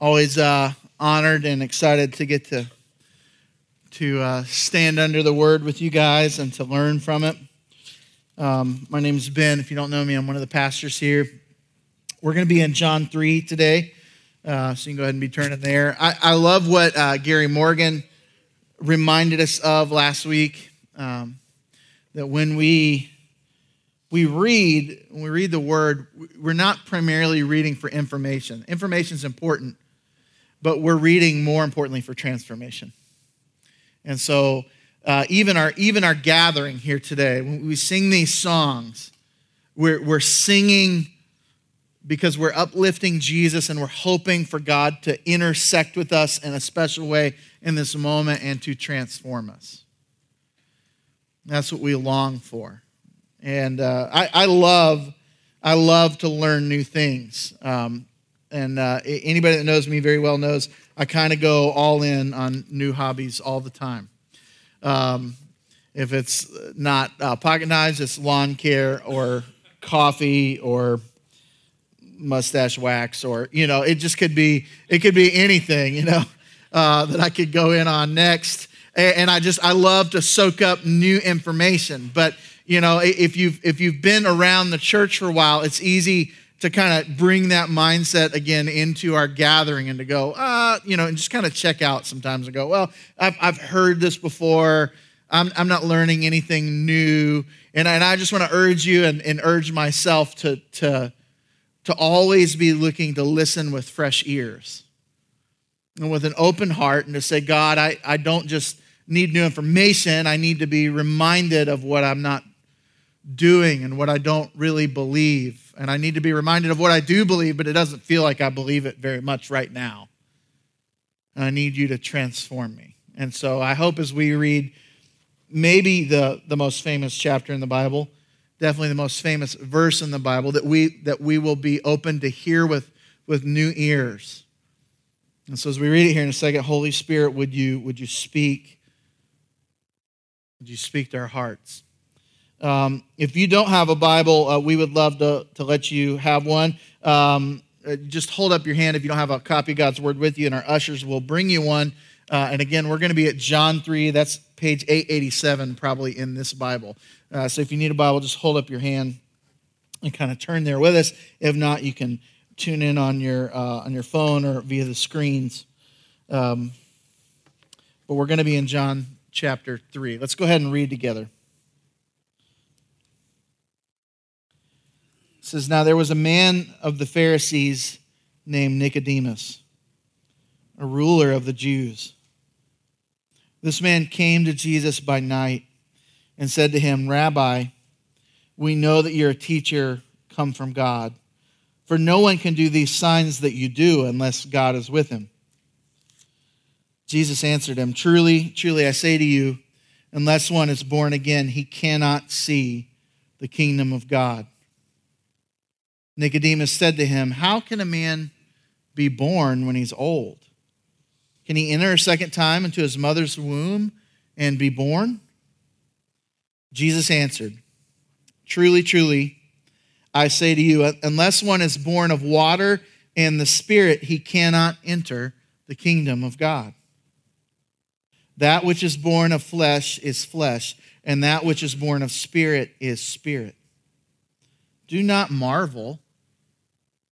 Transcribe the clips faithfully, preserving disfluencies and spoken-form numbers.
Always uh, honored and excited to get to to uh, stand under the Word with you guys and to learn from it. Um, my name's Ben. If you don't know me, I'm one of the pastors here. We're going to be in John three today, uh, so you can go ahead and be turning there. I, I love what uh, Gary Morgan reminded us of last week, um, that when we we read, when we read the Word, we're not primarily reading for information. Information's important, but we're reading more importantly for transformation. And so uh, even our even our gathering here today, when we sing these songs, we're, we're singing because we're uplifting Jesus and we're hoping for God to intersect with us in a special way in this moment and to transform us. That's what we long for. And uh, I, I love I love to learn new things. Um, and uh, anybody that knows me very well knows I kind of go all in on new hobbies all the time. Um, if it's not uh, pocket knives, it's lawn care or coffee or mustache wax, or, you know, it just could be, it could be anything, you know, uh, that I could go in on next. And, and I just, I love to soak up new information. But, you know, if you've, if you've been around the church for a while, it's easy to kind of bring that mindset again into our gathering and to go, uh, you know, and just kind of check out sometimes and go, well, I've, I've heard this before. I'm, I'm not learning anything new. And, and I just want to urge you and, and urge myself to, to, to always be looking to listen with fresh ears and with an open heart and to say, God, I, I don't just need new information. I need to be reminded of what I'm not doing and what I don't really believe. And I need to be reminded of what I do believe, but it doesn't feel like I believe it very much right now. And I need you to transform me. And so I hope as we read maybe the, the most famous chapter in the Bible, definitely the most famous verse in the Bible, that we that we will be open to hear with, with new ears. And so as we read it here in a second, Holy Spirit, would you would you speak? Would you speak to our hearts? Um, if you don't have a Bible, uh, we would love to, to let you have one. Um, just hold up your hand if you don't have a copy of God's Word with you, and our ushers will bring you one. Uh, and again, we're going to be at John three. That's page eight eighty-seven probably in this Bible. Uh, so if you need a Bible, just hold up your hand and kind of turn there with us. If not, you can tune in on your uh, on your phone or via the screens. Um, but we're going to be in John chapter three. Let's go ahead and read together. It says, "Now there was a man of the Pharisees named Nicodemus, a ruler of the Jews. This man came to Jesus by night and said to him, 'Rabbi, we know that you're a teacher come from God, for no one can do these signs that you do unless God is with him.' Jesus answered him, 'Truly, truly, I say to you, unless one is born again, he cannot see the kingdom of God.' Nicodemus said to him, 'How can a man be born when he's old? Can he enter a second time into his mother's womb and be born?' Jesus answered, 'Truly, truly, I say to you, unless one is born of water and the Spirit, he cannot enter the kingdom of God. That which is born of flesh is flesh, and that which is born of Spirit is spirit. Do not marvel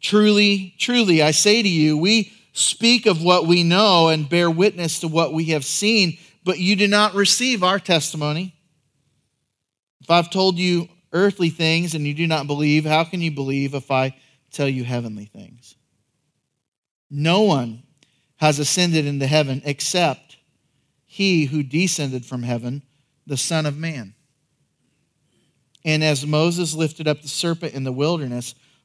Truly, truly, I say to you, we speak of what we know and bear witness to what we have seen, but you do not receive our testimony. If I've told you earthly things and you do not believe, how can you believe if I tell you heavenly things? No one has ascended into heaven except he who descended from heaven, the Son of Man. And as Moses lifted up the serpent in the wilderness,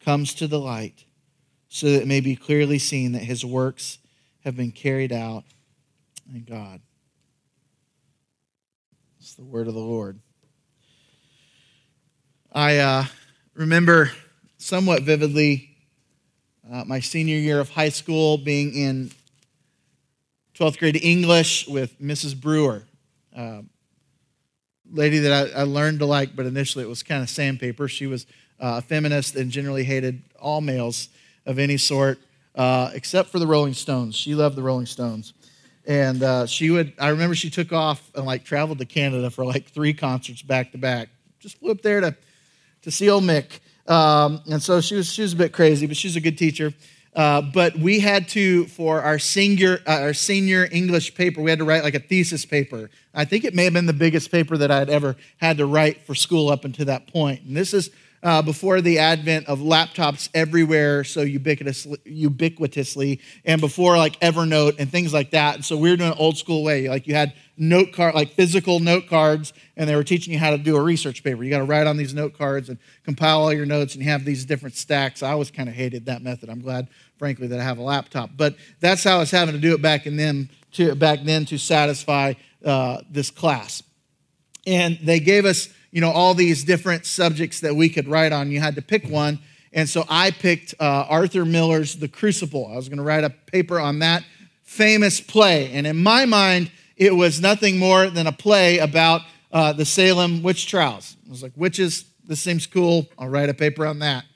comes to the light, so that it may be clearly seen that his works have been carried out in God. It's the word of the Lord. I uh, remember somewhat vividly uh, my senior year of high school being in twelfth grade English with Missus Brewer, uh, lady that I, I learned to like, but initially it was kind of sandpaper. She was uh, a feminist and generally hated all males of any sort, uh, except for the Rolling Stones. She loved the Rolling Stones. And uh, she would, I remember she took off and like traveled to Canada for like three concerts back to back. Just flew up there to to see old Mick. Um, and so she was, she was a bit crazy, but she's a good teacher. Uh, but we had to, for our senior, uh, our senior English paper, we had to write like a thesis paper. I think it may have been the biggest paper that I had ever had to write for school up until that point. And this is uh, before the advent of laptops everywhere so ubiquitously, ubiquitously, and before like Evernote and things like that. And so we were doing an old school way. Like you had note card, like physical note cards, and they were teaching you how to do a research paper. You got to write on these note cards and compile all your notes and have these different stacks. I always kind of hated that method. I'm glad, frankly, that I have a laptop. But that's how I was having to do it back in then to back then to satisfy uh, this class. And they gave us, you know, all these different subjects that we could write on. You had to pick one, and so I picked uh, Arthur Miller's The Crucible. I was going to write a paper on that famous play, and in my mind, it was nothing more than a play about uh, the Salem witch trials. I was like, witches, this seems cool. I'll write a paper on that.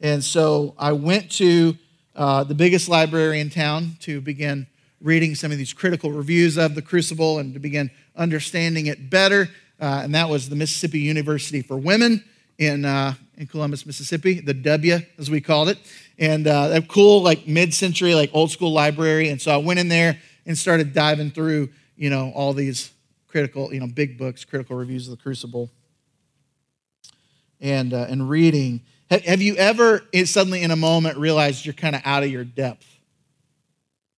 And so I went to uh, the biggest library in town to begin reading some of these critical reviews of The Crucible and to begin understanding it better. Uh, and that was the Mississippi University for Women in uh, in Columbus, Mississippi, the W, as we called it. And uh, a cool, like, mid-century, like, old-school library. And so I went in there and started diving through, you know, all these critical, you know, big books, critical reviews of The Crucible, and uh, and reading. Have, have you ever suddenly in a moment realized you're kind of out of your depth?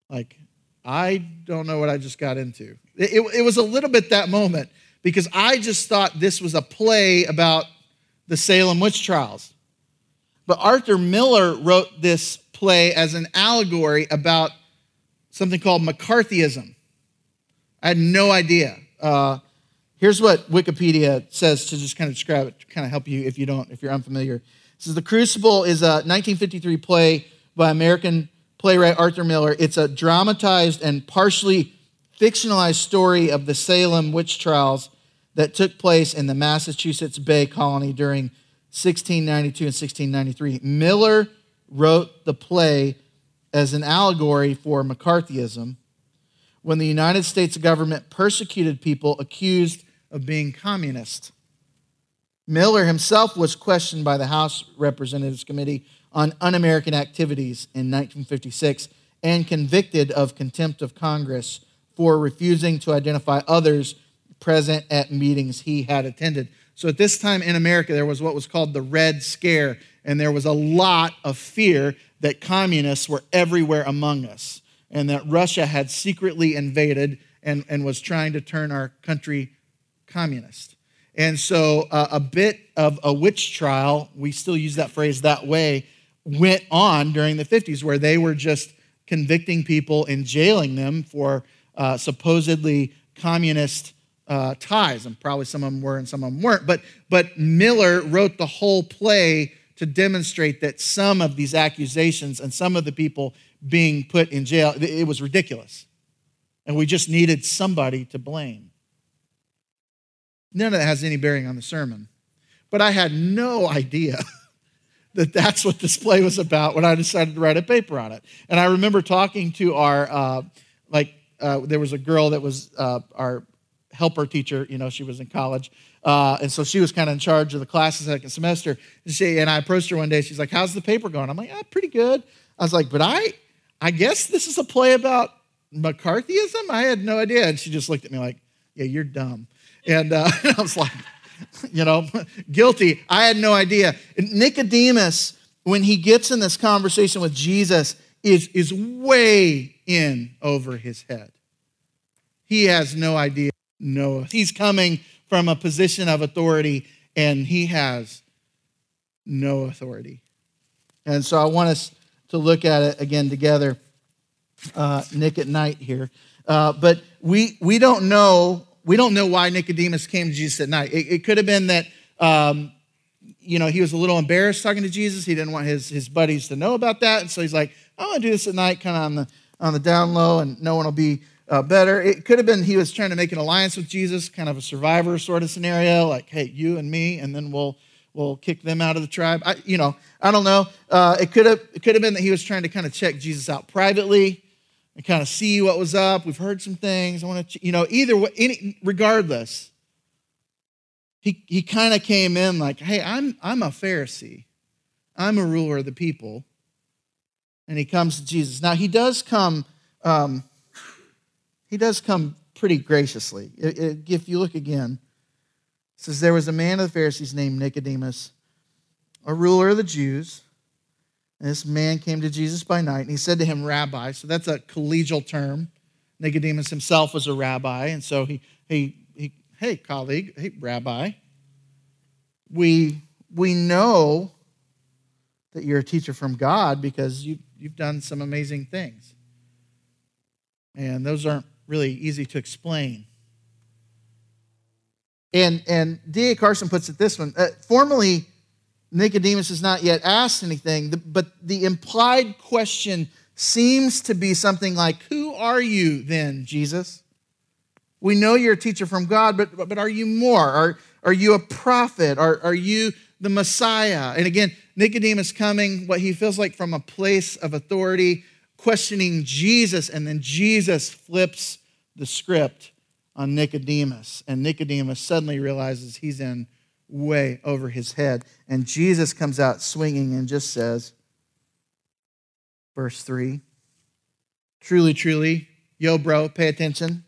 Like, I don't know what I just got into. It, it, it was a little bit that moment because I just thought this was a play about the Salem witch trials. But Arthur Miller wrote this play as an allegory about something called McCarthyism. I had no idea. Uh, here's what Wikipedia says to just kind of describe it, to kind of help you if you don't, if you're unfamiliar. It says The Crucible is a nineteen fifty-three play by American playwright Arthur Miller. It's a dramatized and partially fictionalized story of the Salem witch trials that took place in the Massachusetts Bay Colony during sixteen ninety-two and sixteen ninety-three. Miller wrote the play as an allegory for McCarthyism, when the United States government persecuted people accused of being communist. Miller himself was questioned by the House Representatives Committee on Un-American Activities in nineteen fifty-six and convicted of contempt of Congress for refusing to identify others present at meetings he had attended. So at this time in America, there was what was called the Red Scare, and there was a lot of fear that communists were everywhere among us, and that Russia had secretly invaded and, and was trying to turn our country communist. And so uh, a bit of a witch trial, we still use that phrase that way, went on during the fifties, where they were just convicting people and jailing them for uh, supposedly communist uh, ties. And probably some of them were and some of them weren't. But, but Miller wrote the whole play to demonstrate that some of these accusations and some of the people being put in jail, it was ridiculous. and we just needed somebody to blame. None of that has any bearing on the sermon. But I had no idea that that's what this play was about when I decided to write a paper on it. And I remember talking to our, uh, like, uh, there was a girl that was uh, our helper teacher, you know, she was in college. Uh, and so she was kind of in charge of the class the second semester. And, she, and I approached her one day. She's like, how's the paper going? I'm like, ah, pretty good. I was like, but I, I guess this is a play about McCarthyism? I had no idea. And she just looked at me like, yeah, you're dumb. And uh, I was like, you know, guilty. I had no idea. Nicodemus, when he gets in this conversation with Jesus, is, is way in over his head. He has no idea. No, he's coming from a position of authority, and he has no authority. And so I want us to look at it again together, uh, Nick at night here. Uh, but we we don't know. We don't know why Nicodemus came to Jesus at night. It, it could have been that, um, you know, he was a little embarrassed talking to Jesus. He didn't want his, his buddies to know about that. And so he's like, I want to do this at night, kind of on the, on the down low, and no one will be uh, better. It could have been he was trying to make an alliance with Jesus, kind of a survivor sort of scenario, like, hey, you and me, and then we'll we'll kick them out of the tribe. I, you know, I don't know. Uh, it could have it could have been that he was trying to kind of check Jesus out privately, and kind of see what was up. We've heard some things. I want to, you know, either way, any, regardless, he he kind of came in like, hey, I'm I'm a Pharisee. I'm a ruler of the people. And he comes to Jesus. Now, he does come, um, he does come pretty graciously. It, it, if you look again, it says, there was a man of the Pharisees named Nicodemus, a ruler of the Jews. And this man came to Jesus by night, and he said to him, Rabbi. So that's a collegial term. Nicodemus himself was a rabbi, and so he, he, he hey, colleague, hey, Rabbi. We, we know that you're a teacher from God because you, you've done some amazing things. And those aren't really easy to explain. And, and D A Carson puts it this one. Uh, formerly, Nicodemus has not yet asked anything, but the implied question seems to be something like, who are you then, Jesus? We know you're a teacher from God, but, but are you more? Are, are you a prophet? Are, are you the Messiah? And again, Nicodemus coming, what he feels like from a place of authority, questioning Jesus, and then Jesus flips the script on Nicodemus, and Nicodemus suddenly realizes he's in way over his head. And Jesus comes out swinging and just says, verse three, truly, truly, yo, bro, pay attention.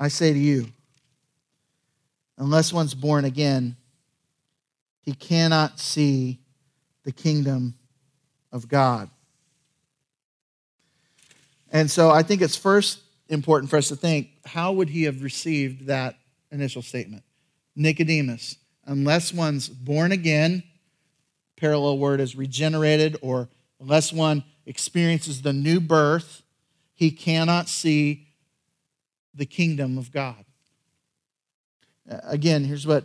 I say to you, unless one's born again, he cannot see the kingdom of God. And so I think it's first important for us to think, how would he have received that initial statement? Nicodemus, unless one's born again, parallel word is regenerated, or unless one experiences the new birth, he cannot see the kingdom of God. Again, here's what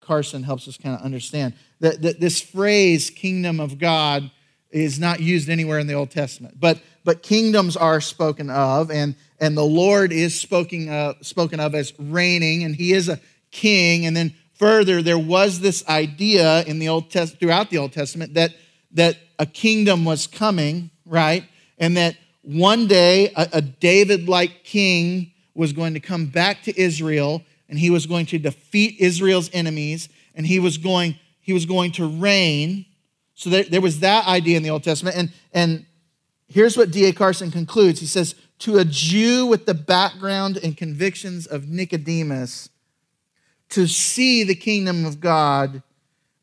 Carson helps us kind of understand. That, that this phrase, kingdom of God, is not used anywhere in the Old Testament. But, but kingdoms are spoken of, and, and the Lord is spoken of, spoken of as reigning, and he is a king. And then further, there was this idea in the Old Test throughout the Old Testament that that a kingdom was coming, right? And that one day a, a David-like king was going to come back to Israel, and he was going to defeat Israel's enemies, and he was going he was going to reign. So there, there was that idea in the Old Testament, and and here's what D A Carson concludes. He says, to a Jew with the background and convictions of Nicodemus, to see the kingdom of God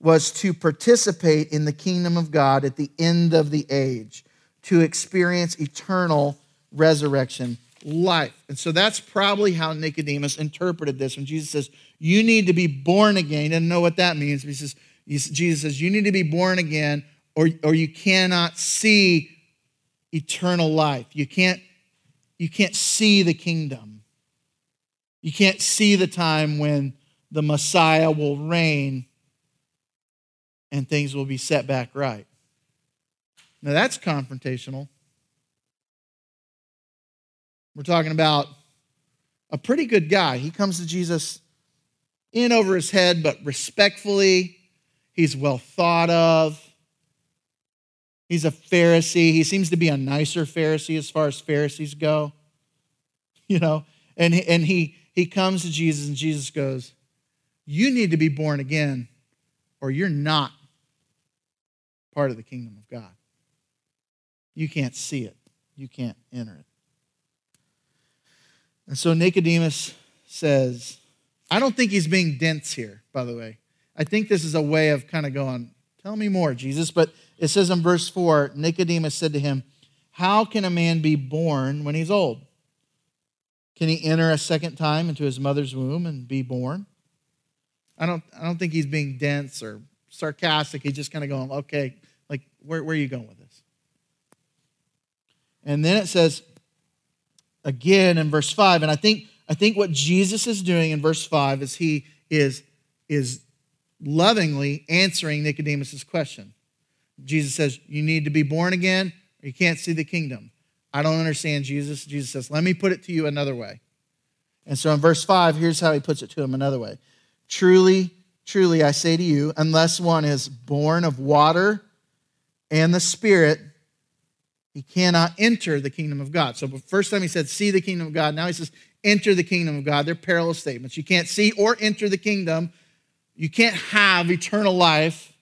was to participate in the kingdom of God at the end of the age, to experience eternal resurrection life. And so that's probably how Nicodemus interpreted this when Jesus says, you need to be born again. He doesn't know what that means. He says, Jesus says, you need to be born again or, or you cannot see eternal life. You can't, you can't see the kingdom. You can't see the time when the Messiah will reign and things will be set back right. Now that's confrontational. We're talking about a pretty good guy. He comes to Jesus in over his head, but respectfully. He's well thought of. He's a Pharisee. He seems to be a nicer Pharisee as far as Pharisees go. You know, and, and he, he comes to Jesus, and Jesus goes, you need to be born again, or you're not part of the kingdom of God. You can't see it. You can't enter it. And so Nicodemus says, I don't think he's being dense here, by the way. I think this is a way of kind of going, tell me more, Jesus. But it says in verse four, Nicodemus said to him, how can a man be born when he's old? Can he enter a second time into his mother's womb and be born? I don't, I don't think he's being dense or sarcastic. He's just kind of going, okay, like, where, where are you going with this? And then it says, again in verse five, and I think I think what Jesus is doing in verse five is he is, is lovingly answering Nicodemus' question. Jesus says, you need to be born again, or you can't see the kingdom. I don't understand, Jesus. Jesus says, let me put it to you another way. And so in verse five, here's how he puts it to him another way. Truly, truly, I say to you, unless one is born of water and the Spirit, he cannot enter the kingdom of God. So the first time he said, see the kingdom of God. Now he says, enter the kingdom of God. They're parallel statements. You can't see or enter the kingdom. You can't have eternal life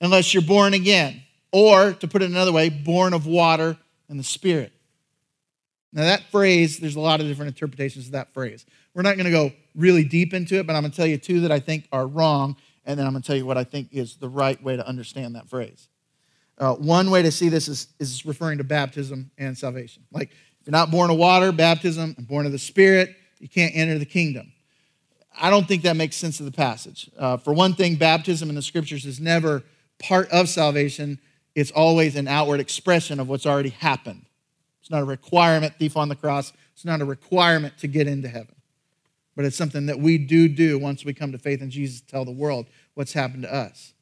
unless you're born again. Or, to put it another way, born of water and the Spirit. Now that phrase, there's a lot of different interpretations of that phrase. We're not going to go really deep into it, but I'm going to tell you two that I think are wrong, and then I'm going to tell you what I think is the right way to understand that phrase. Uh, one way to see this is, is referring to baptism and salvation. Like, if you're not born of water, baptism, and born of the Spirit, you can't enter the kingdom. I don't think that makes sense of the passage. Uh, for one thing, baptism in the Scriptures is never part of salvation. It's always an outward expression of what's already happened. It's not a requirement, thief on the cross. It's not a requirement to get into heaven. But it's something that we do do once we come to faith in Jesus to tell the world what's happened to us.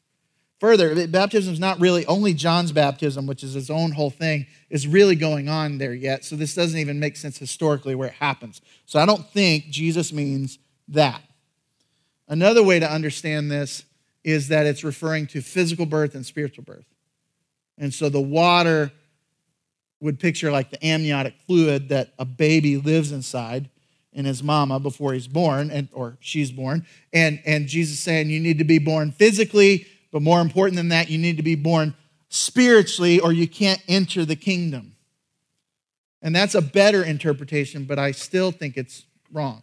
Further, baptism is not really only John's baptism, which is his own whole thing, is really going on there yet. So this doesn't even make sense historically where it happens. So I don't think Jesus means that. Another way to understand this is that it's referring to physical birth and spiritual birth. And so the water would picture like the amniotic fluid that a baby lives inside in his mama before he's born, and or she's born. And, and Jesus saying you need to be born physically, but more important than that, you need to be born spiritually or you can't enter the kingdom. And that's a better interpretation, but I still think it's wrong.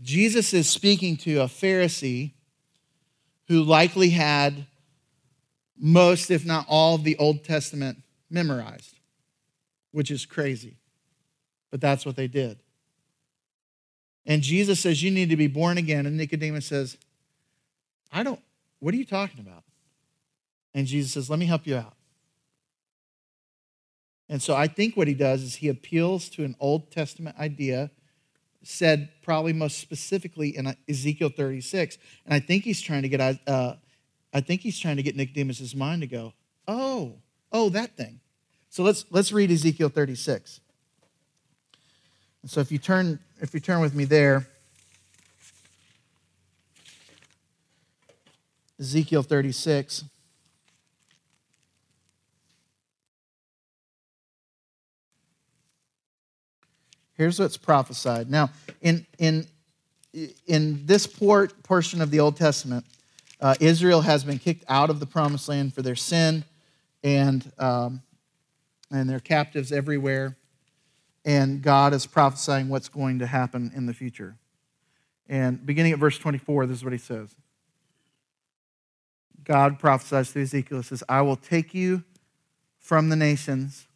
Jesus is speaking to a Pharisee who likely had most, if not all, of the Old Testament memorized, which is crazy. But that's what they did. And Jesus says, you need to be born again. And Nicodemus says, I don't, what are you talking about? And Jesus says, let me help you out. And so I think what he does is he appeals to an Old Testament idea said probably most specifically in Ezekiel thirty-six. And I think he's trying to get, uh, I think he's trying to get Nicodemus's mind to go, oh, oh, that thing. So let's, let's read Ezekiel thirty-six. And so if you turn, if you turn with me there, Ezekiel thirty-six. Here's what's prophesied. Now, in in in this port portion of the Old Testament, uh, Israel has been kicked out of the Promised Land for their sin, and um, and they're captives everywhere. And God is prophesying what's going to happen in the future. And beginning at verse twenty-four, this is what he says. God prophesies to Ezekiel, says, I will take you from the nations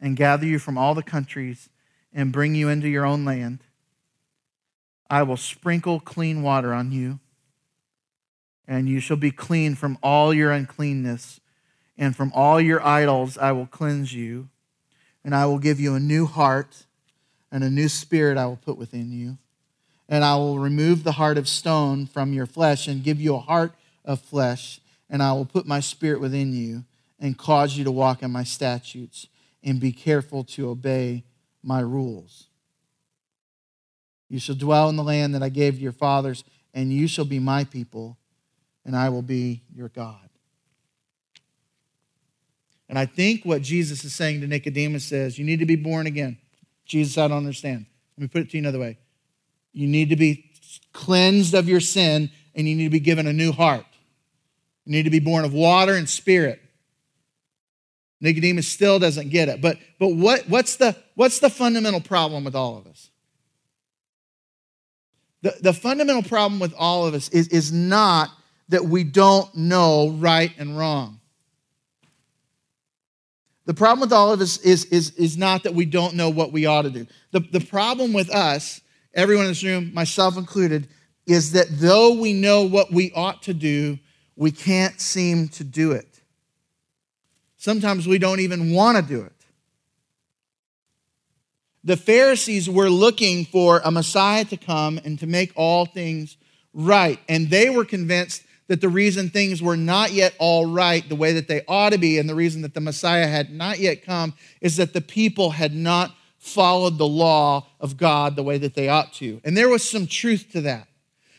and gather you from all the countries and bring you into your own land. I will sprinkle clean water on you, and you shall be clean from all your uncleanness, and from all your idols I will cleanse you, and I will give you a new heart, and a new spirit I will put within you, and I will remove the heart of stone from your flesh and give you a heart of flesh, and I will put my spirit within you and cause you to walk in my statutes and be careful to obey my rules. You shall dwell in the land that I gave to your fathers, and you shall be my people, and I will be your God. And I think what Jesus is saying to Nicodemus is, you need to be born again. Jesus, I don't understand. Let me put it to you another way. You need to be cleansed of your sin, and you need to be given a new heart. You need to be born of water and spirit. Nicodemus still doesn't get it. But, but what, what's, the, what's the fundamental problem with all of us? The, the fundamental problem with all of us is, is not that we don't know right and wrong. The problem with all of us is, is, is not that we don't know what we ought to do. The, the problem with us, everyone in this room, myself included, is that though we know what we ought to do, we can't seem to do it. Sometimes we don't even want to do it. The Pharisees were looking for a Messiah to come and to make all things right. And they were convinced that the reason things were not yet all right the way that they ought to be, and the reason that the Messiah had not yet come, is that the people had not followed the law of God the way that they ought to. And there was some truth to that.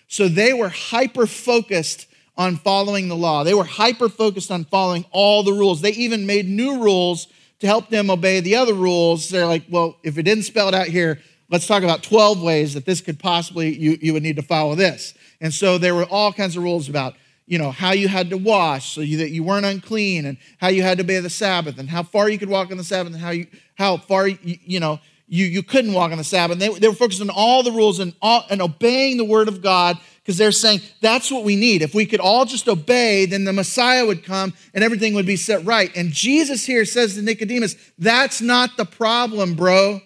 So they were hyper-focused on following the law. They were hyper-focused on following all the rules. They even made new rules to help them obey the other rules. They're like, well, if it didn't spell it out here, let's talk about twelve ways that this could possibly, you, you would need to follow this. And so there were all kinds of rules about, you know, how you had to wash so you, that you weren't unclean, and how you had to obey the Sabbath, and how far you could walk on the Sabbath, and how you, how far, you, you know, you, you couldn't walk on the Sabbath. And they, they were focused on all the rules and, all, and obeying the word of God, because they're saying, that's what we need. If we could all just obey, then the Messiah would come and everything would be set right. And Jesus here says to Nicodemus, that's not the problem, bro.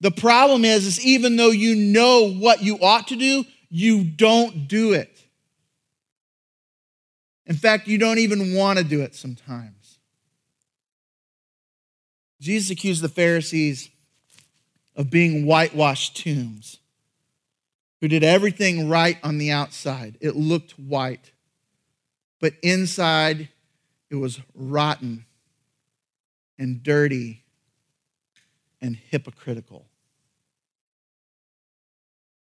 The problem is, is even though you know what you ought to do, you don't do it. In fact, you don't even want to do it sometimes. Jesus accused the Pharisees of being whitewashed tombs, who did everything right on the outside. It looked white, but inside it was rotten and dirty and hypocritical.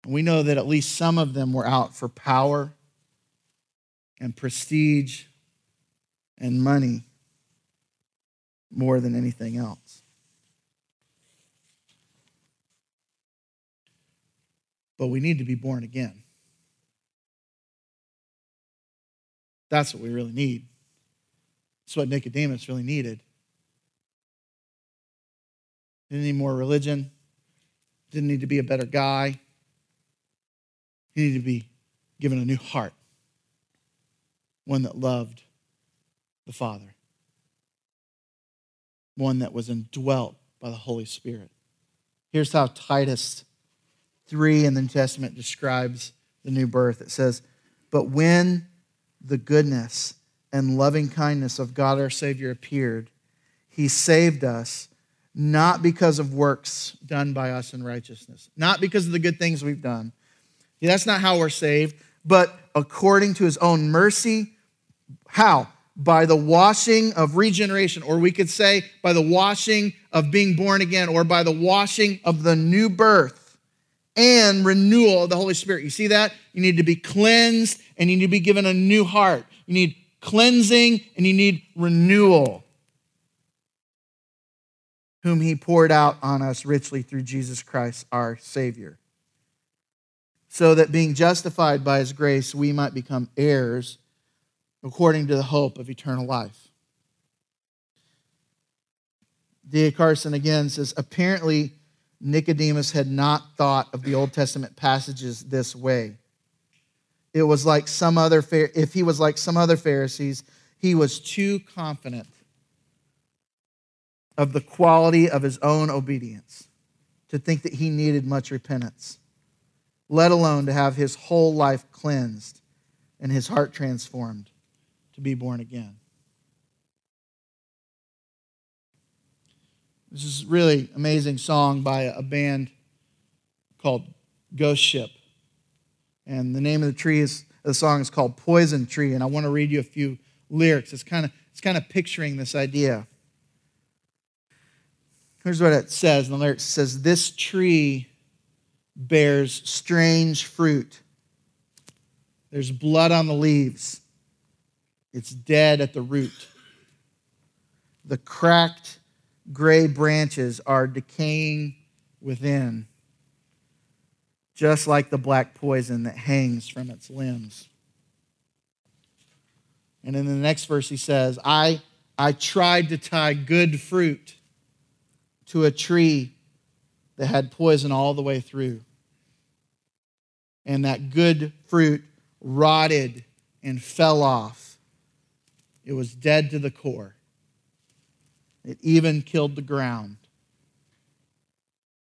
And we know that at least some of them were out for power and prestige and money more than anything else. But we need to be born again. That's what we really need. That's what Nicodemus really needed. Didn't need more religion. Didn't need to be a better guy. He needed to be given a new heart, one that loved the Father, one that was indwelt by the Holy Spirit. Here's how Titus three in the New Testament describes the new birth. It says, but when the goodness and loving kindness of God our Savior appeared, he saved us, not because of works done by us in righteousness, not because of the good things we've done. Yeah, that's not how we're saved, but according to his own mercy. How? By the washing of regeneration, or we could say by the washing of being born again, or by the washing of the new birth and renewal of the Holy Spirit. You see that? You need to be cleansed, and you need to be given a new heart. You need cleansing, and you need renewal. Whom he poured out on us richly through Jesus Christ, our Savior, so that being justified by his grace, we might become heirs according to the hope of eternal life. D A Carson again says, apparently, Nicodemus had not thought of the Old Testament passages this way. It was like some other, if he was like some other Pharisees, he was too confident of the quality of his own obedience to think that he needed much repentance, let alone to have his whole life cleansed and his heart transformed to be born again. This is a really amazing song by a band called Ghost Ship. And the name of the tree is the song is called Poison Tree. And I want to read you a few lyrics. It's kind of It's kind of picturing this idea. Here's what it says in the lyrics. It says, this tree bears strange fruit. There's blood on the leaves. It's dead at the root. The cracked gray branches are decaying within, just like the black poison that hangs from its limbs. And in the next verse he says, I, I tried to tie good fruit to a tree that had poison all the way through. And that good fruit rotted and fell off. It was dead to the core. It even killed the ground.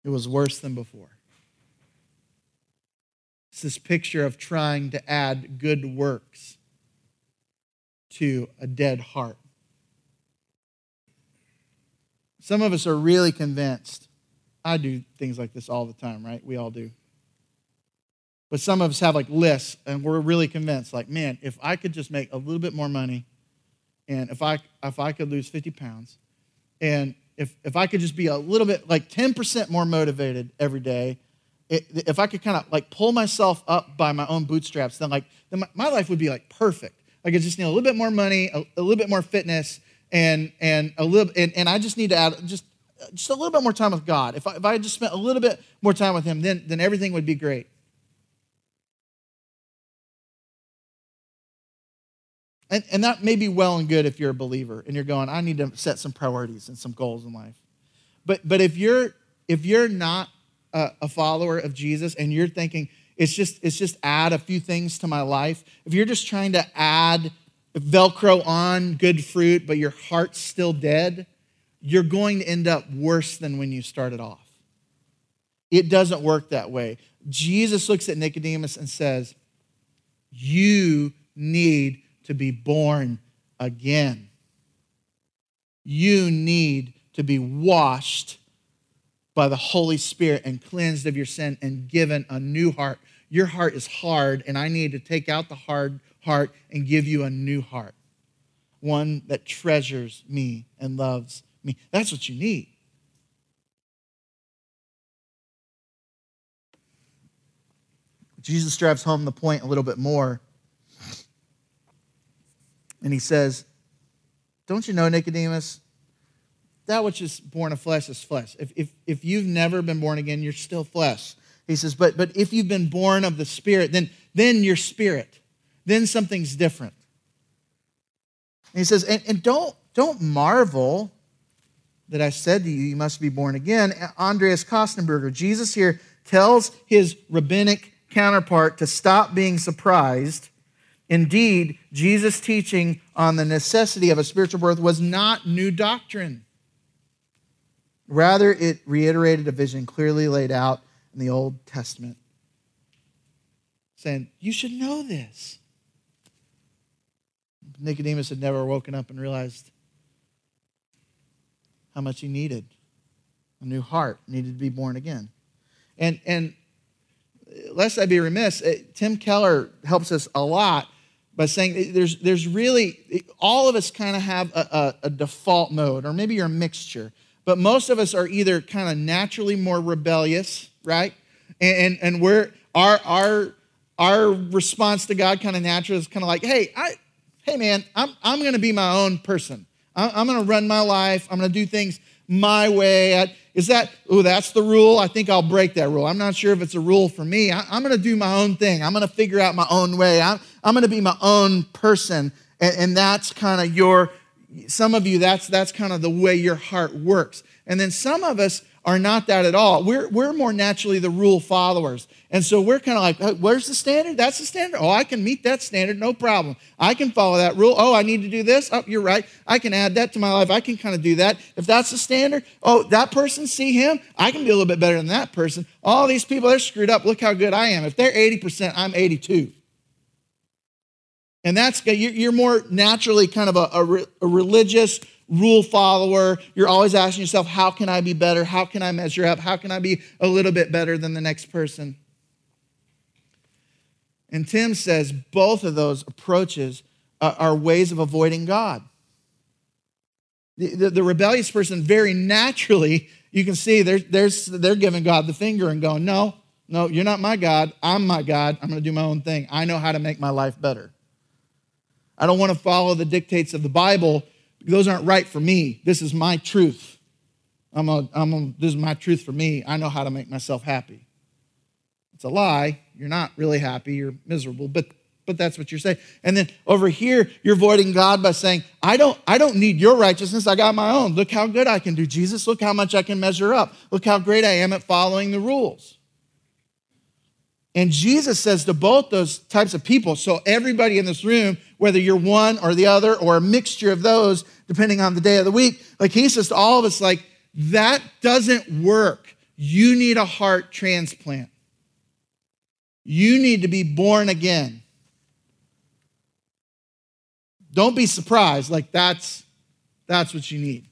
It was worse than before. It's this picture of trying to add good works to a dead heart. Some of us are really convinced. I do things like this all the time, right? We all do. But some of us have like lists, and we're really convinced, like, man, if I could just make a little bit more money, and if I if I could lose fifty pounds, and if if I could just be a little bit, like ten percent more motivated every day, it, if I could kind of like pull myself up by my own bootstraps, then like then my, my life would be like perfect. Like I just need a little bit more money, a, a little bit more fitness, and and a little and, and I just need to add just just a little bit more time with God. If I, if I just spent a little bit more time with him, then, then everything would be great. And, and that may be well and good if you're a believer and you're going, I need to set some priorities and some goals in life. But but if you're if you're not a, a follower of Jesus and you're thinking it's just it's just add a few things to my life, if you're just trying to add Velcro on good fruit, but your heart's still dead, you're going to end up worse than when you started off. It doesn't work that way. Jesus looks at Nicodemus and says, "You need to be born again. You need to be washed by the Holy Spirit and cleansed of your sin and given a new heart. Your heart is hard, and I need to take out the hard heart and give you a new heart, one that treasures me and loves me." That's what you need. Jesus drives home the point a little bit more. And he says, don't you know, Nicodemus, that which is born of flesh is flesh. If, if, if you've never been born again, you're still flesh. He says, but, but if you've been born of the Spirit, then, then you're spirit. Then something's different. And he says, and, and don't, don't marvel that I said to you, you must be born again. Andreas Kostenberger, Jesus here, tells his rabbinic counterpart to stop being surprised. Indeed, Jesus' teaching on the necessity of a spiritual birth was not new doctrine. Rather, it reiterated a vision clearly laid out in the Old Testament, saying, you should know this. Nicodemus had never woken up and realized how much he needed a new heart, needed to be born again. And, and lest I be remiss, Tim Keller helps us a lot by saying there's there's really, all of us kind of have a, a, a default mode, or maybe you're a mixture, but most of us are either kind of naturally more rebellious, right? And and we're our our our response to God kind of naturally is kind of like, hey, I hey man, I'm I'm gonna be my own person. I'm, I'm gonna run my life. I'm gonna do things my way. I, is that, oh, that's the rule? I think I'll break that rule. I'm not sure if it's a rule for me. I, I'm going to do my own thing. I'm going to figure out my own way. I'm, I'm going to be my own person. And, and that's kind of your, some of you, that's that's kind of the way your heart works. And then some of us are not that at all. We're, we're more naturally the rule followers. And so we're kind of like, oh, where's the standard? That's the standard. Oh, I can meet that standard, no problem. I can follow that rule. Oh, I need to do this. Oh, you're right. I can add that to my life. I can kind of do that. If that's the standard, oh, that person, see him? I can be a little bit better than that person. All these people, they're screwed up. Look how good I am. If they're eighty percent, I'm eighty-two. And that's, you're more naturally kind of a, a, a religious rule follower. You're always asking yourself, how can I be better? How can I measure up? How can I be a little bit better than the next person? And Tim says both of those approaches are ways of avoiding God. The, the, the rebellious person, very naturally, you can see they're, they're, they're giving God the finger and going, no, no, you're not my God. I'm my God. I'm going to do my own thing. I know how to make my life better. I don't want to follow the dictates of the Bible. Those aren't right for me. This is my truth. I'm a, I'm a, this is my truth for me. I know how to make myself happy. It's a lie. You're not really happy. You're miserable, but but that's what you're saying. And then over here, you're avoiding God by saying, I don't, I don't need your righteousness. I got my own. Look how good I can do, Jesus. Look how much I can measure up. Look how great I am at following the rules. And Jesus says to both those types of people, so everybody in this room, whether you're one or the other or a mixture of those, depending on the day of the week, like he says to all of us, like, that doesn't work. You need a heart transplant. You need to be born again. Don't be surprised. Like that's, that's what you need.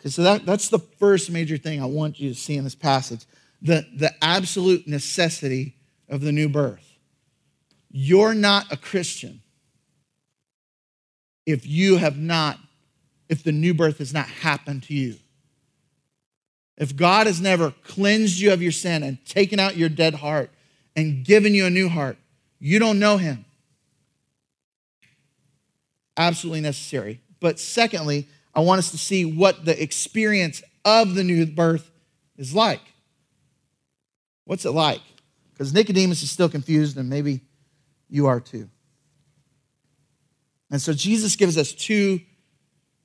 Okay, so that, that's the first major thing I want you to see in this passage, the, the absolute necessity of the new birth. You're not a Christian if you have not, if the new birth has not happened to you. If God has never cleansed you of your sin and taken out your dead heart and given you a new heart, you don't know him. Absolutely necessary. But secondly, I want us to see what the experience of the new birth is like. What's it like? Because Nicodemus is still confused, and maybe you are too. And so Jesus gives us two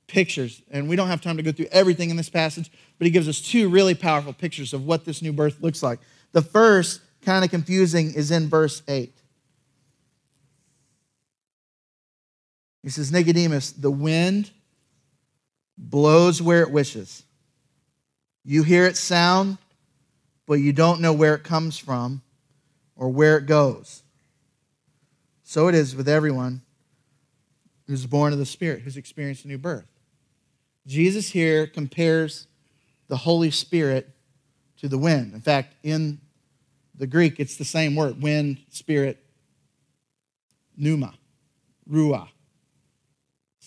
pictures, and we don't have time to go through everything in this passage, but he gives us two really powerful pictures of what this new birth looks like. The first, kind of confusing, is in verse eight. He says, Nicodemus, the wind blows where it wishes. You hear its sound, but you don't know where it comes from or where it goes. So it is with everyone who's born of the Spirit, who's experienced a new birth. Jesus here compares the Holy Spirit to the wind. In fact, in the Greek, it's the same word, wind, spirit, pneuma, ruah.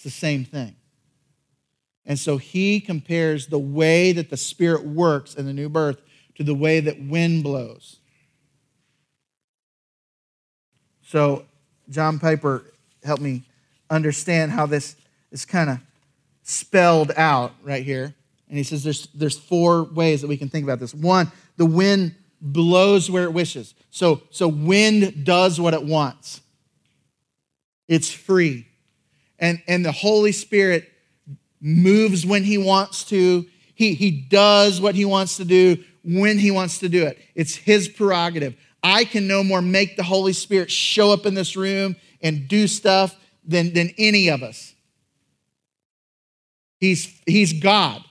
It's the same thing. And so he compares the way that the Spirit works in the new birth to the way that wind blows. So John Piper helped me understand how this is kind of spelled out right here. And he says there's, there's four ways that we can think about this. One, the wind blows where it wishes. So, so wind does what it wants. It's free. And, and the Holy Spirit moves when he wants to. He, he does what he wants to do when he wants to do it. It's his prerogative. I can no more make the Holy Spirit show up in this room and do stuff than, than any of us. He's, he's God.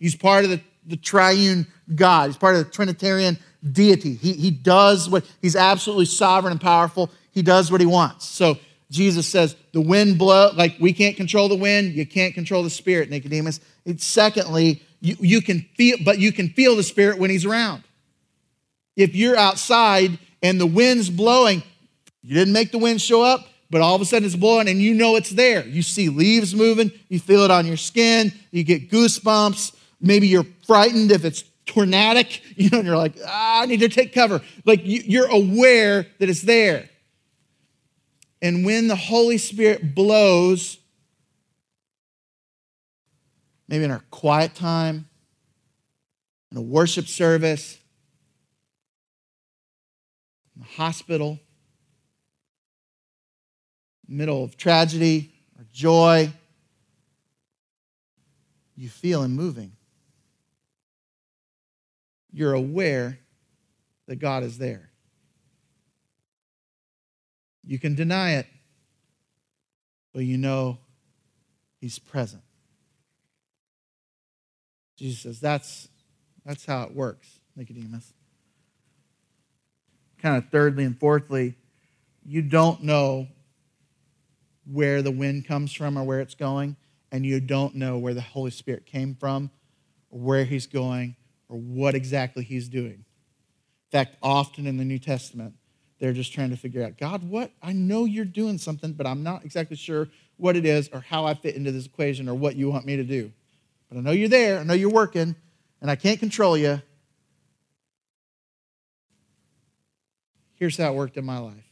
He's part of the, the triune God. He's part of the Trinitarian deity. He, he does what, he's absolutely sovereign and powerful. He does what he wants. So Jesus says, the wind blows, like we can't control the wind, you can't control the Spirit, Nicodemus. And secondly, you, you can feel, but you can feel the Spirit when he's around. If you're outside and the wind's blowing, you didn't make the wind show up, but all of a sudden it's blowing and you know it's there. You see leaves moving, you feel it on your skin, you get goosebumps, maybe you're frightened if it's tornadic, you know, and you're like, ah, I need to take cover. Like you, you're aware that it's there. And when the Holy Spirit blows, maybe in our quiet time, in a worship service, in the hospital, middle of tragedy or joy, you feel him moving. You're aware that God is there. You can deny it, but you know he's present. Jesus says, that's, that's how it works, Nicodemus. Kind of thirdly and fourthly, you don't know where the wind comes from or where it's going, and you don't know where the Holy Spirit came from or where he's going or what exactly he's doing. In fact, often in the New Testament, they're just trying to figure out, God, what? I know you're doing something, but I'm not exactly sure what it is or how I fit into this equation or what you want me to do. But I know you're there. I know you're working, and I can't control you. Here's how it worked in my life.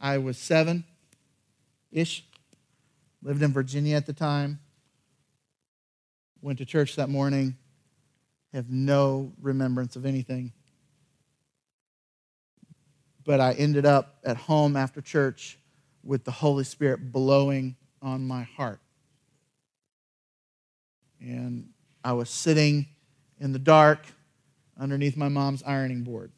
I was seven-ish, lived in Virginia at the time, went to church that morning, have no remembrance of anything. But I ended up at home after church with the Holy Spirit blowing on my heart. And I was sitting in the dark underneath my mom's ironing board,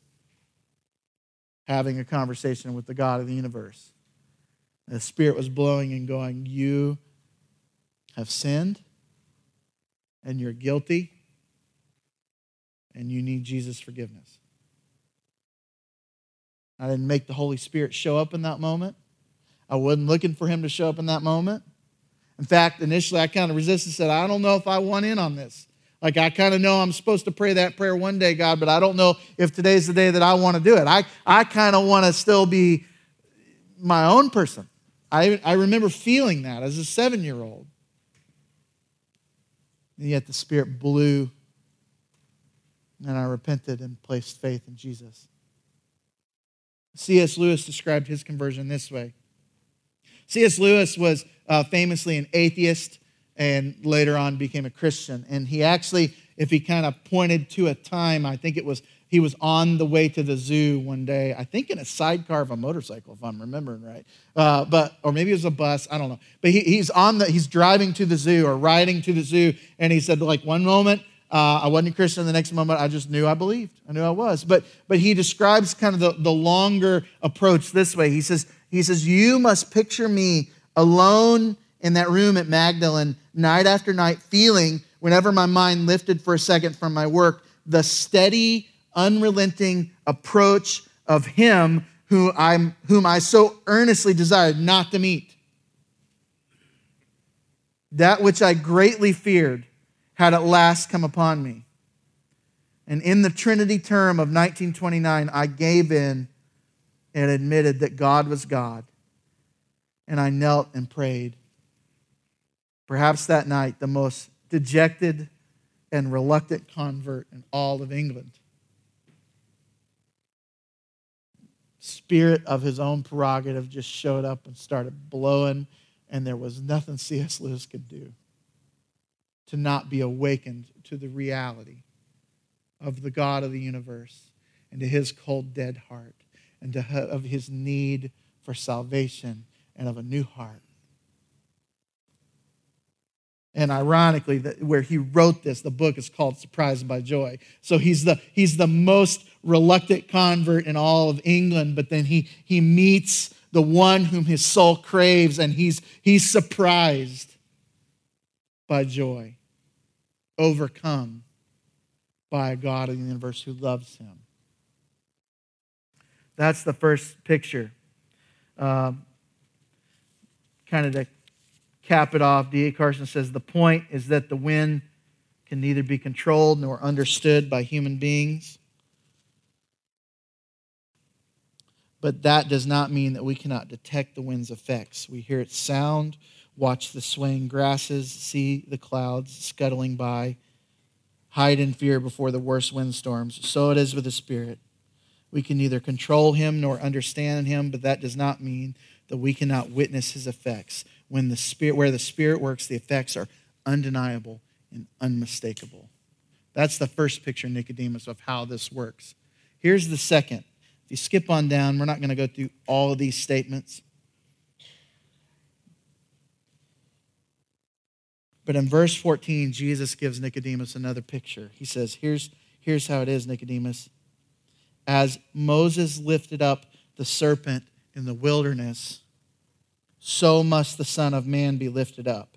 having a conversation with the God of the universe. And the Spirit was blowing and going, you have sinned, and you're guilty, and you need Jesus' forgiveness. I didn't make the Holy Spirit show up in that moment. I wasn't looking for him to show up in that moment. In fact, initially I kind of resisted and said, I don't know if I want in on this. Like, I kind of know I'm supposed to pray that prayer one day, God, but I don't know if today's the day that I want to do it. I, I kind of want to still be my own person. I, I remember feeling that as a seven-year-old. And yet the Spirit blew, and I repented and placed faith in Jesus. C S Lewis described his conversion this way. C S Lewis was uh, famously an atheist and later on became a Christian. And he actually, if he kind of pointed to a time, I think it was, he was on the way to the zoo one day, I think in a sidecar of a motorcycle, if I'm remembering right. Uh, but or maybe it was a bus, I don't know. But he, he's on the, he's driving to the zoo or riding to the zoo. And he said, like, one moment, Uh, I wasn't a Christian. The next moment, I just knew I believed. I knew I was. But but he describes kind of the, the longer approach this way. He says, he says, you must picture me alone in that room at Magdalene, night after night, feeling, whenever my mind lifted for a second from my work, the steady, unrelenting approach of him who I'm, whom I so earnestly desired not to meet. That which I greatly feared had at last come upon me. And in the Trinity term of nineteen twenty-nine, I gave in and admitted that God was God. And I knelt and prayed. Perhaps that night, the most dejected and reluctant convert in all of England. Spirit of his own prerogative just showed up and started blowing, and there was nothing C S Lewis could do to not be awakened to the reality of the God of the universe and to his cold, dead heart and to of his need for salvation and of a new heart. And ironically, where he wrote this, the book is called Surprised by Joy. So he's the, he's the most reluctant convert in all of England, but then he, he meets the one whom his soul craves, and he's, he's surprised by joy, overcome by a God of the universe who loves him. That's the first picture. Um, kind of to cap it off, D A Carson says, the point is that the wind can neither be controlled nor understood by human beings. But that does not mean that we cannot detect the wind's effects. We hear its sound, watch the swaying grasses, see the clouds scuttling by, hide in fear before the worst windstorms. So it is with the Spirit. We can neither control him nor understand him, but that does not mean that we cannot witness his effects. When the Spirit, where the Spirit works, the effects are undeniable and unmistakable. That's the first picture, Nicodemus, of how this works. Here's the second. If you skip on down, we're not going to go through all of these statements. But in verse fourteen, Jesus gives Nicodemus another picture. He says, here's, here's how it is, Nicodemus. As Moses lifted up the serpent in the wilderness, so must the Son of Man be lifted up,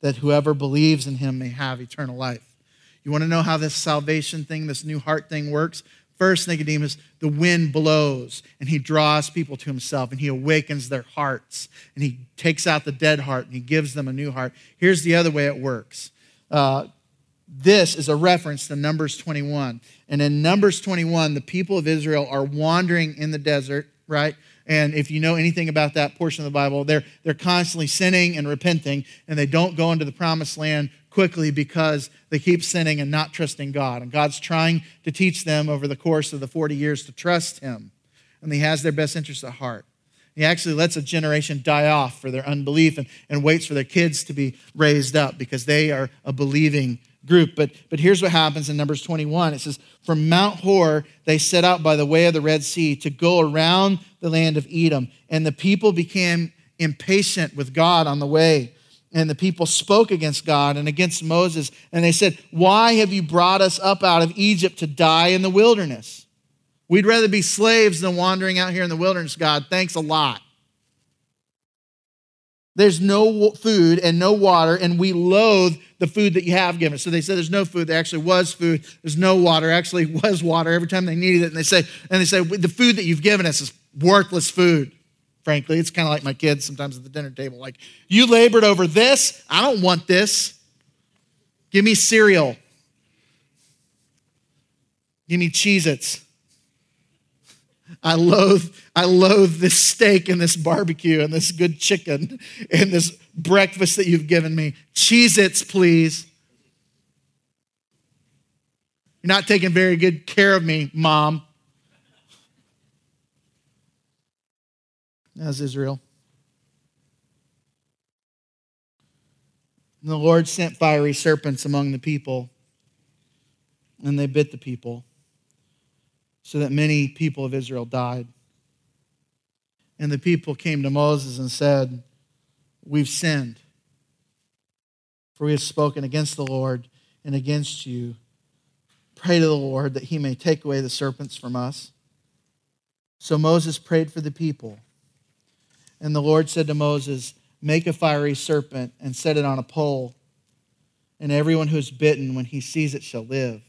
that whoever believes in him may have eternal life. You want to know how this salvation thing, this new heart thing works? First, Nicodemus, the wind blows, and he draws people to himself, and he awakens their hearts, and he takes out the dead heart, and he gives them a new heart. Here's the other way it works. Uh, this is a reference to Numbers twenty-one. And in Numbers twenty-one, the people of Israel are wandering in the desert, right? And if you know anything about that portion of the Bible, they're, they're constantly sinning and repenting, and they don't go into the promised land quickly because they keep sinning and not trusting God. And God's trying to teach them over the course of the forty years to trust him. And he has their best interests at heart. He actually lets a generation die off for their unbelief and, and waits for their kids to be raised up because they are a believing group. But, but here's what happens in Numbers twenty-one. It says, from Mount Hor, they set out by the way of the Red Sea to go around the land of Edom. And the people became impatient with God on the way. And the people spoke against God and against Moses. And they said, why have you brought us up out of Egypt to die in the wilderness? We'd rather be slaves than wandering out here in the wilderness, God. Thanks a lot. There's no food and no water, and we loathe the food that you have given us. So they said there's no food. There actually was food. There's no water. Actually was water every time they needed it. And they say, and they say the food that you've given us is worthless food, frankly. It's kind of like my kids sometimes at the dinner table. Like, you labored over this. I don't want this. Give me cereal. Give me Cheez-Its. I loathe, I loathe this steak and this barbecue and this good chicken and this breakfast that you've given me. Cheez-Its, please. You're not taking very good care of me, Mom. That's Israel. And the Lord sent fiery serpents among the people, and they bit the people, so that many people of Israel died. And the people came to Moses and said, we've sinned, for we have spoken against the Lord and against you. Pray to the Lord that he may take away the serpents from us. So Moses prayed for the people. And the Lord said to Moses, make a fiery serpent and set it on a pole, and everyone who is bitten, when he sees it, shall live.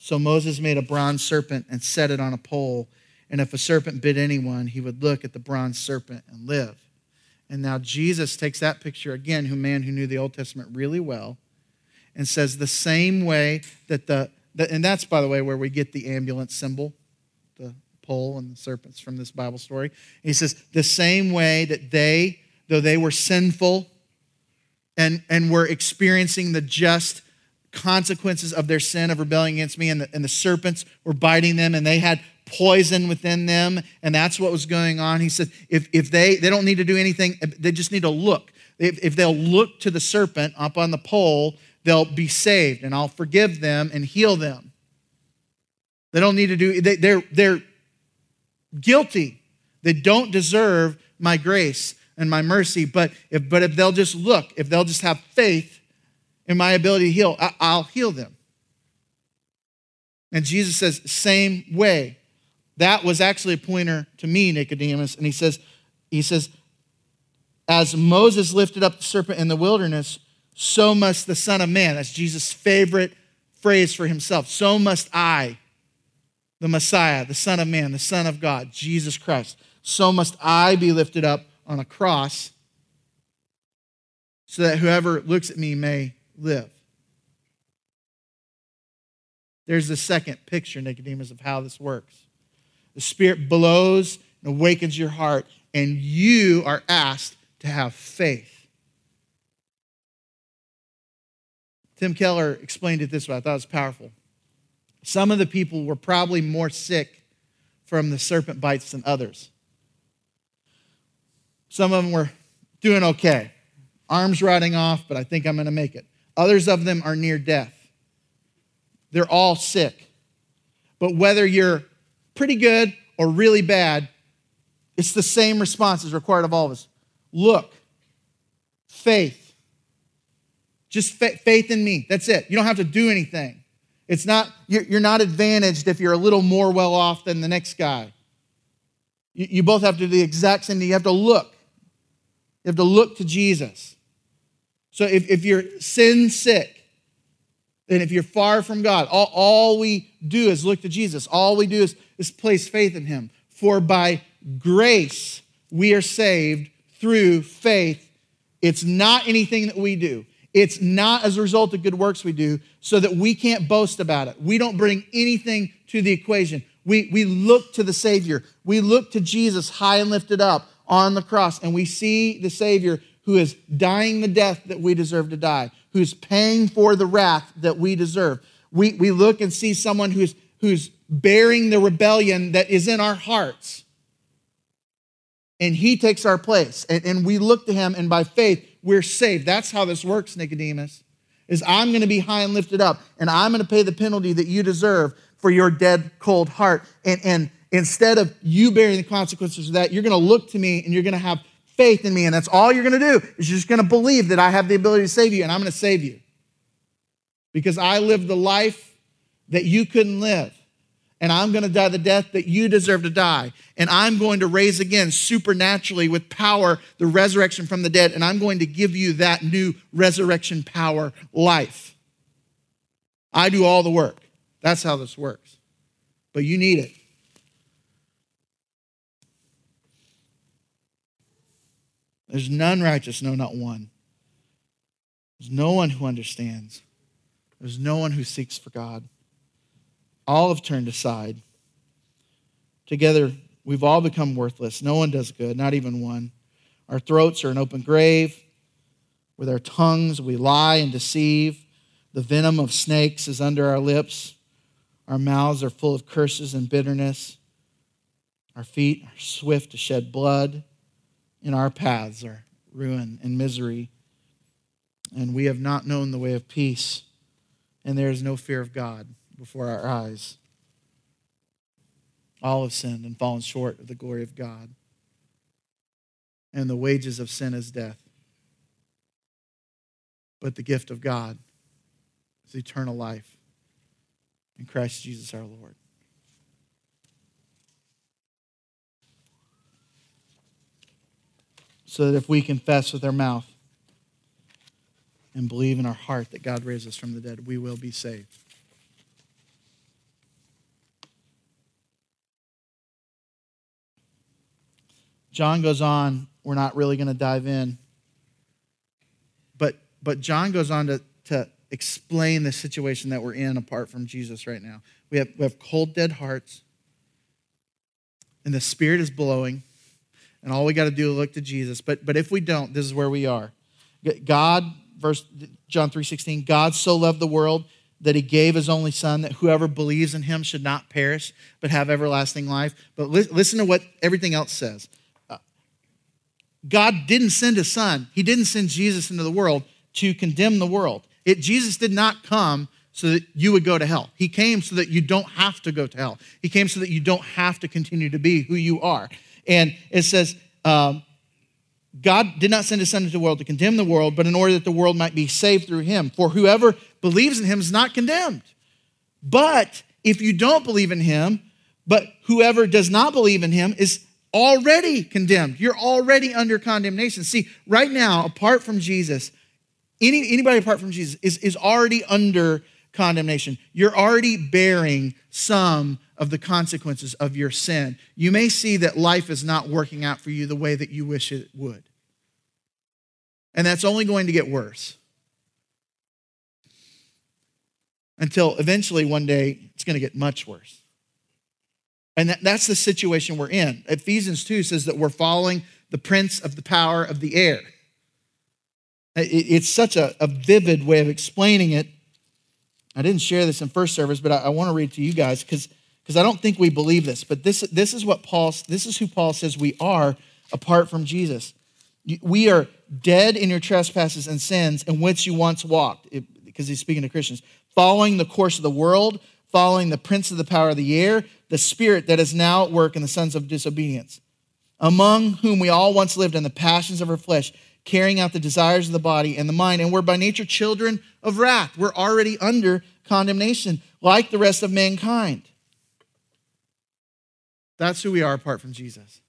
So Moses made a bronze serpent and set it on a pole. And if a serpent bit anyone, he would look at the bronze serpent and live. And now Jesus takes that picture again, who man who knew the Old Testament really well, and says the same way that the, the and that's, by the way, where we get the ambulance symbol, the pole and the serpents from this Bible story. And he says the same way that they, though they were sinful and, and were experiencing the just consequences of their sin of rebelling against me, and the, and the serpents were biting them, and they had poison within them, and that's what was going on. He said, if, if they, they don't need to do anything, they just need to look. If, if they'll look to the serpent up on the pole, they'll be saved, and I'll forgive them and heal them. They don't need to do, they, they're, they're guilty. They don't deserve my grace and my mercy, but if, but if they'll just look, if they'll just have faith, and my ability to heal, I'll heal them. And Jesus says, same way. That was actually a pointer to me, Nicodemus. And he says, he says, as Moses lifted up the serpent in the wilderness, so must the Son of Man. That's Jesus' favorite phrase for himself. So must I, the Messiah, the Son of Man, the Son of God, Jesus Christ. So must I be lifted up on a cross, so that whoever looks at me may live. There's the second picture, Nicodemus, of how this works. The Spirit blows and awakens your heart, and you are asked to have faith. Tim Keller explained it this way. I thought it was powerful. Some of the people were probably more sick from the serpent bites than others. Some of them were doing okay. Arms rotting off, but I think I'm going to make it. Others of them are near death. They're all sick. But whether you're pretty good or really bad, it's the same response as required of all of us. Look, faith. Just fa- faith in me. That's it. You don't have to do anything. It's not, you're not advantaged if you're a little more well off than the next guy. You, you both have to do the exact same thing. You have to look. You have to look to Jesus. So if, if you're sin sick, and if you're far from God, all, all we do is look to Jesus. All we do is, is place faith in him. For by grace we are saved through faith. It's not anything that we do. It's not as a result of good works we do, so that we can't boast about it. We don't bring anything to the equation. We, we look to the Savior. We look to Jesus high and lifted up on the cross, and we see the Savior who is dying the death that we deserve to die, who's paying for the wrath that we deserve. We, we look and see someone who's, who's bearing the rebellion that is in our hearts, and he takes our place, and, and we look to him, and by faith, we're saved. That's how this works, Nicodemus, is I'm going to be high and lifted up, and I'm going to pay the penalty that you deserve for your dead, cold heart. And, and instead of you bearing the consequences of that, you're going to look to me, and you're going to have faith in me, and that's all you're going to do is you're just going to believe that I have the ability to save you, and I'm going to save you because I lived the life that you couldn't live. And I'm going to die the death that you deserve to die. And I'm going to raise again supernaturally with power, the resurrection from the dead. And I'm going to give you that new resurrection power life. I do all the work. That's how this works. But you need it. There's none righteous, no, not one. There's no one who understands. There's no one who seeks for God. All have turned aside. Together, we've all become worthless. No one does good, not even one. Our throats are an open grave. With our tongues, we lie and deceive. The venom of snakes is under our lips. Our mouths are full of curses and bitterness. Our feet are swift to shed blood. And our paths are ruin and misery. And we have not known the way of peace. And there is no fear of God before our eyes. All have sinned and fallen short of the glory of God. And the wages of sin is death. But the gift of God is eternal life in Christ Jesus our Lord. So that if we confess with our mouth and believe in our heart that God raised us from the dead, we will be saved. John goes on, we're not really going to dive in, but but John goes on to, to explain the situation that we're in apart from Jesus right now. We have, we have cold, dead hearts, and the Spirit is blowing, and all we got to do is look to Jesus. But, but if we don't, this is where we are. God, verse John three sixteen, God so loved the world that he gave his only son, that whoever believes in him should not perish, but have everlasting life. But li- listen to what everything else says. God didn't send his son. He didn't send Jesus into the world to condemn the world. It, Jesus did not come so that you would go to hell. He came so that you don't have to go to hell. He came so that you don't have to continue to be who you are. And it says, um, God did not send his son into the world to condemn the world, but in order that the world might be saved through him. For whoever believes in him is not condemned. But if you don't believe in him, but whoever does not believe in him is already condemned. You're already under condemnation. See, right now, apart from Jesus, any, anybody apart from Jesus is, is already under condemnation. You're already bearing some of the consequences of your sin. You may see that life is not working out for you the way that you wish it would. And that's only going to get worse. Until eventually one day, it's going to get much worse. And that's the situation we're in. Ephesians two says that we're following the prince of the power of the air. It's such a, a vivid way of explaining it. I didn't share this in first service, but I, I want to read to you guys because I don't think we believe this. But this, this is what Paul, this is who Paul says we are apart from Jesus. We are dead in your trespasses and sins in which you once walked, it, because he's speaking to Christians, following the course of the world, following the prince of the power of the air, the spirit that is now at work in the sons of disobedience, among whom we all once lived in the passions of our flesh, carrying out the desires of the body and the mind, and we're by nature children of wrath. We're already under condemnation, like the rest of mankind. That's who we are apart from Jesus.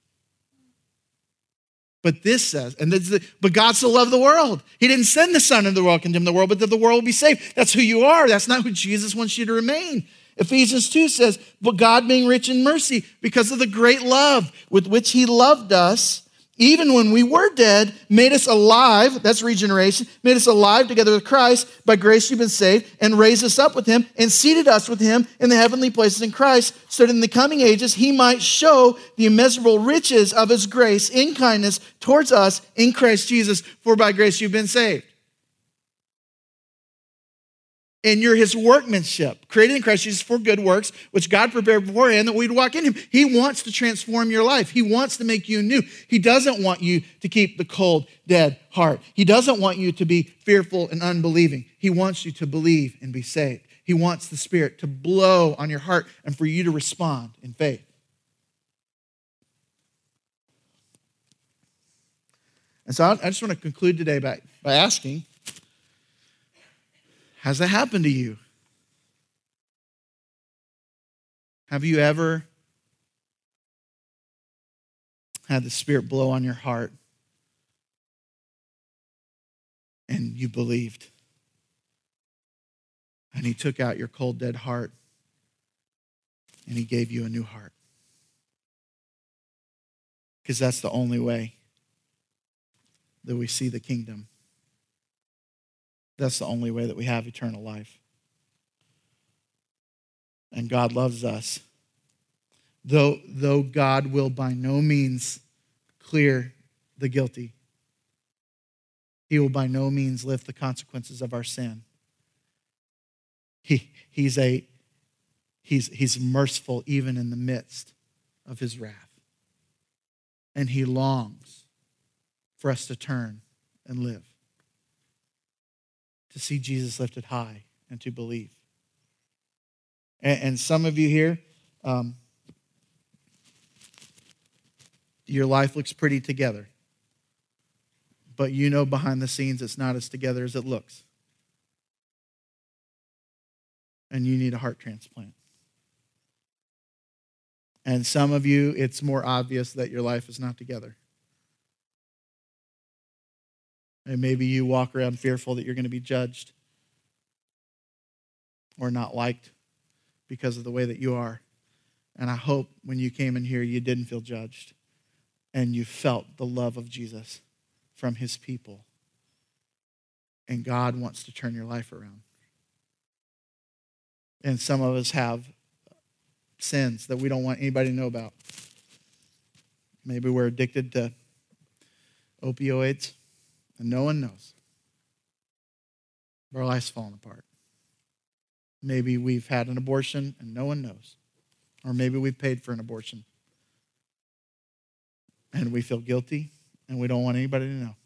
But this says, and this is the, but God so loved the world. He didn't send the Son into the world, condemn the world, but that the world will be saved. That's who you are. That's not who Jesus wants you to remain. Ephesians two says, but God being rich in mercy because of the great love with which he loved us, even when we were dead, made us alive, that's regeneration, made us alive together with Christ, by grace you've been saved, and raised us up with him, and seated us with him in the heavenly places in Christ, so that in the coming ages he might show the immeasurable riches of his grace in kindness towards us in Christ Jesus, for by grace you've been saved. And you're his workmanship, created in Christ Jesus for good works, which God prepared beforehand that we'd walk in him. He wants to transform your life. He wants to make you new. He doesn't want you to keep the cold, dead heart. He doesn't want you to be fearful and unbelieving. He wants you to believe and be saved. He wants the Spirit to blow on your heart and for you to respond in faith. And so I just want to conclude today by, by asking, has that happened to you? Have you ever had the Spirit blow on your heart and you believed? And he took out your cold, dead heart and he gave you a new heart. Because that's the only way that we see the kingdom. That's the only way that we have eternal life. And God loves us. Though, though God will by no means clear the guilty, he will by no means lift the consequences of our sin. He, he's, a, he's, he's merciful even in the midst of his wrath. And he longs for us to turn and live, to see Jesus lifted high and to believe. And, and some of you here, um, your life looks pretty together, but you know behind the scenes it's not as together as it looks. And you need a heart transplant. And some of you, it's more obvious that your life is not together. And maybe you walk around fearful that you're going to be judged or not liked because of the way that you are. And I hope when you came in here, you didn't feel judged and you felt the love of Jesus from his people. And God wants to turn your life around. And some of us have sins that we don't want anybody to know about. Maybe we're addicted to opioids. And no one knows. Our life's fallen apart. Maybe we've had an abortion and no one knows. Or maybe we've paid for an abortion. And we feel guilty and we don't want anybody to know.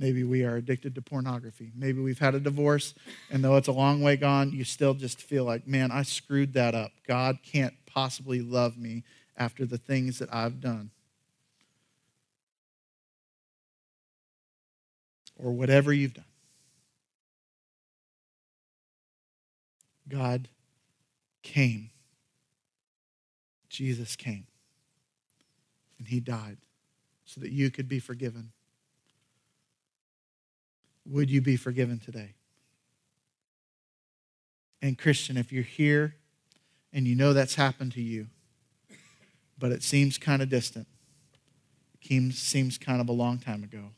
Maybe we are addicted to pornography. Maybe we've had a divorce and though it's a long way gone, you still just feel like, man, I screwed that up. God can't possibly love me after the things that I've done. Or whatever you've done. God came. Jesus came. And he died so that you could be forgiven. Would you be forgiven today? And Christian, if you're here and you know that's happened to you, but it seems kind of distant, it seems kind of a long time ago,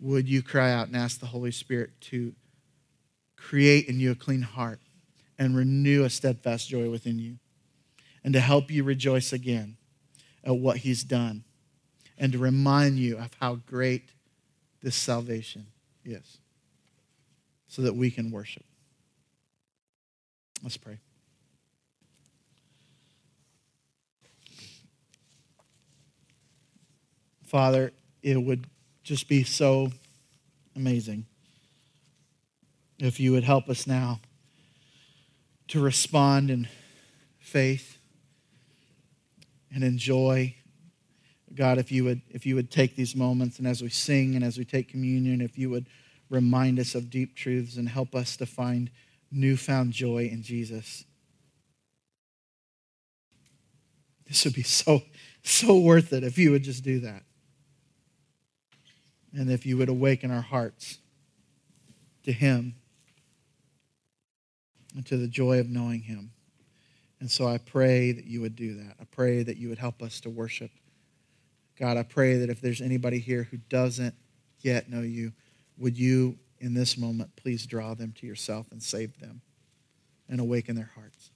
would you cry out and ask the Holy Spirit to create in you a clean heart and renew a steadfast joy within you and to help you rejoice again at what he's done and to remind you of how great this salvation is so that we can worship? Let's pray. Father, it would just be so amazing if you would help us now to respond in faith and enjoy. God, if you would, if you would take these moments and as we sing and as we take communion, if you would remind us of deep truths and help us to find newfound joy in Jesus. This would be so, so worth it if you would just do that. And if you would awaken our hearts to him and to the joy of knowing him. And so I pray that you would do that. I pray that you would help us to worship. God, I pray that if there's anybody here who doesn't yet know you, would you, in this moment, please draw them to yourself and save them and awaken their hearts.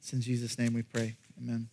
It's in Jesus' name we pray. Amen.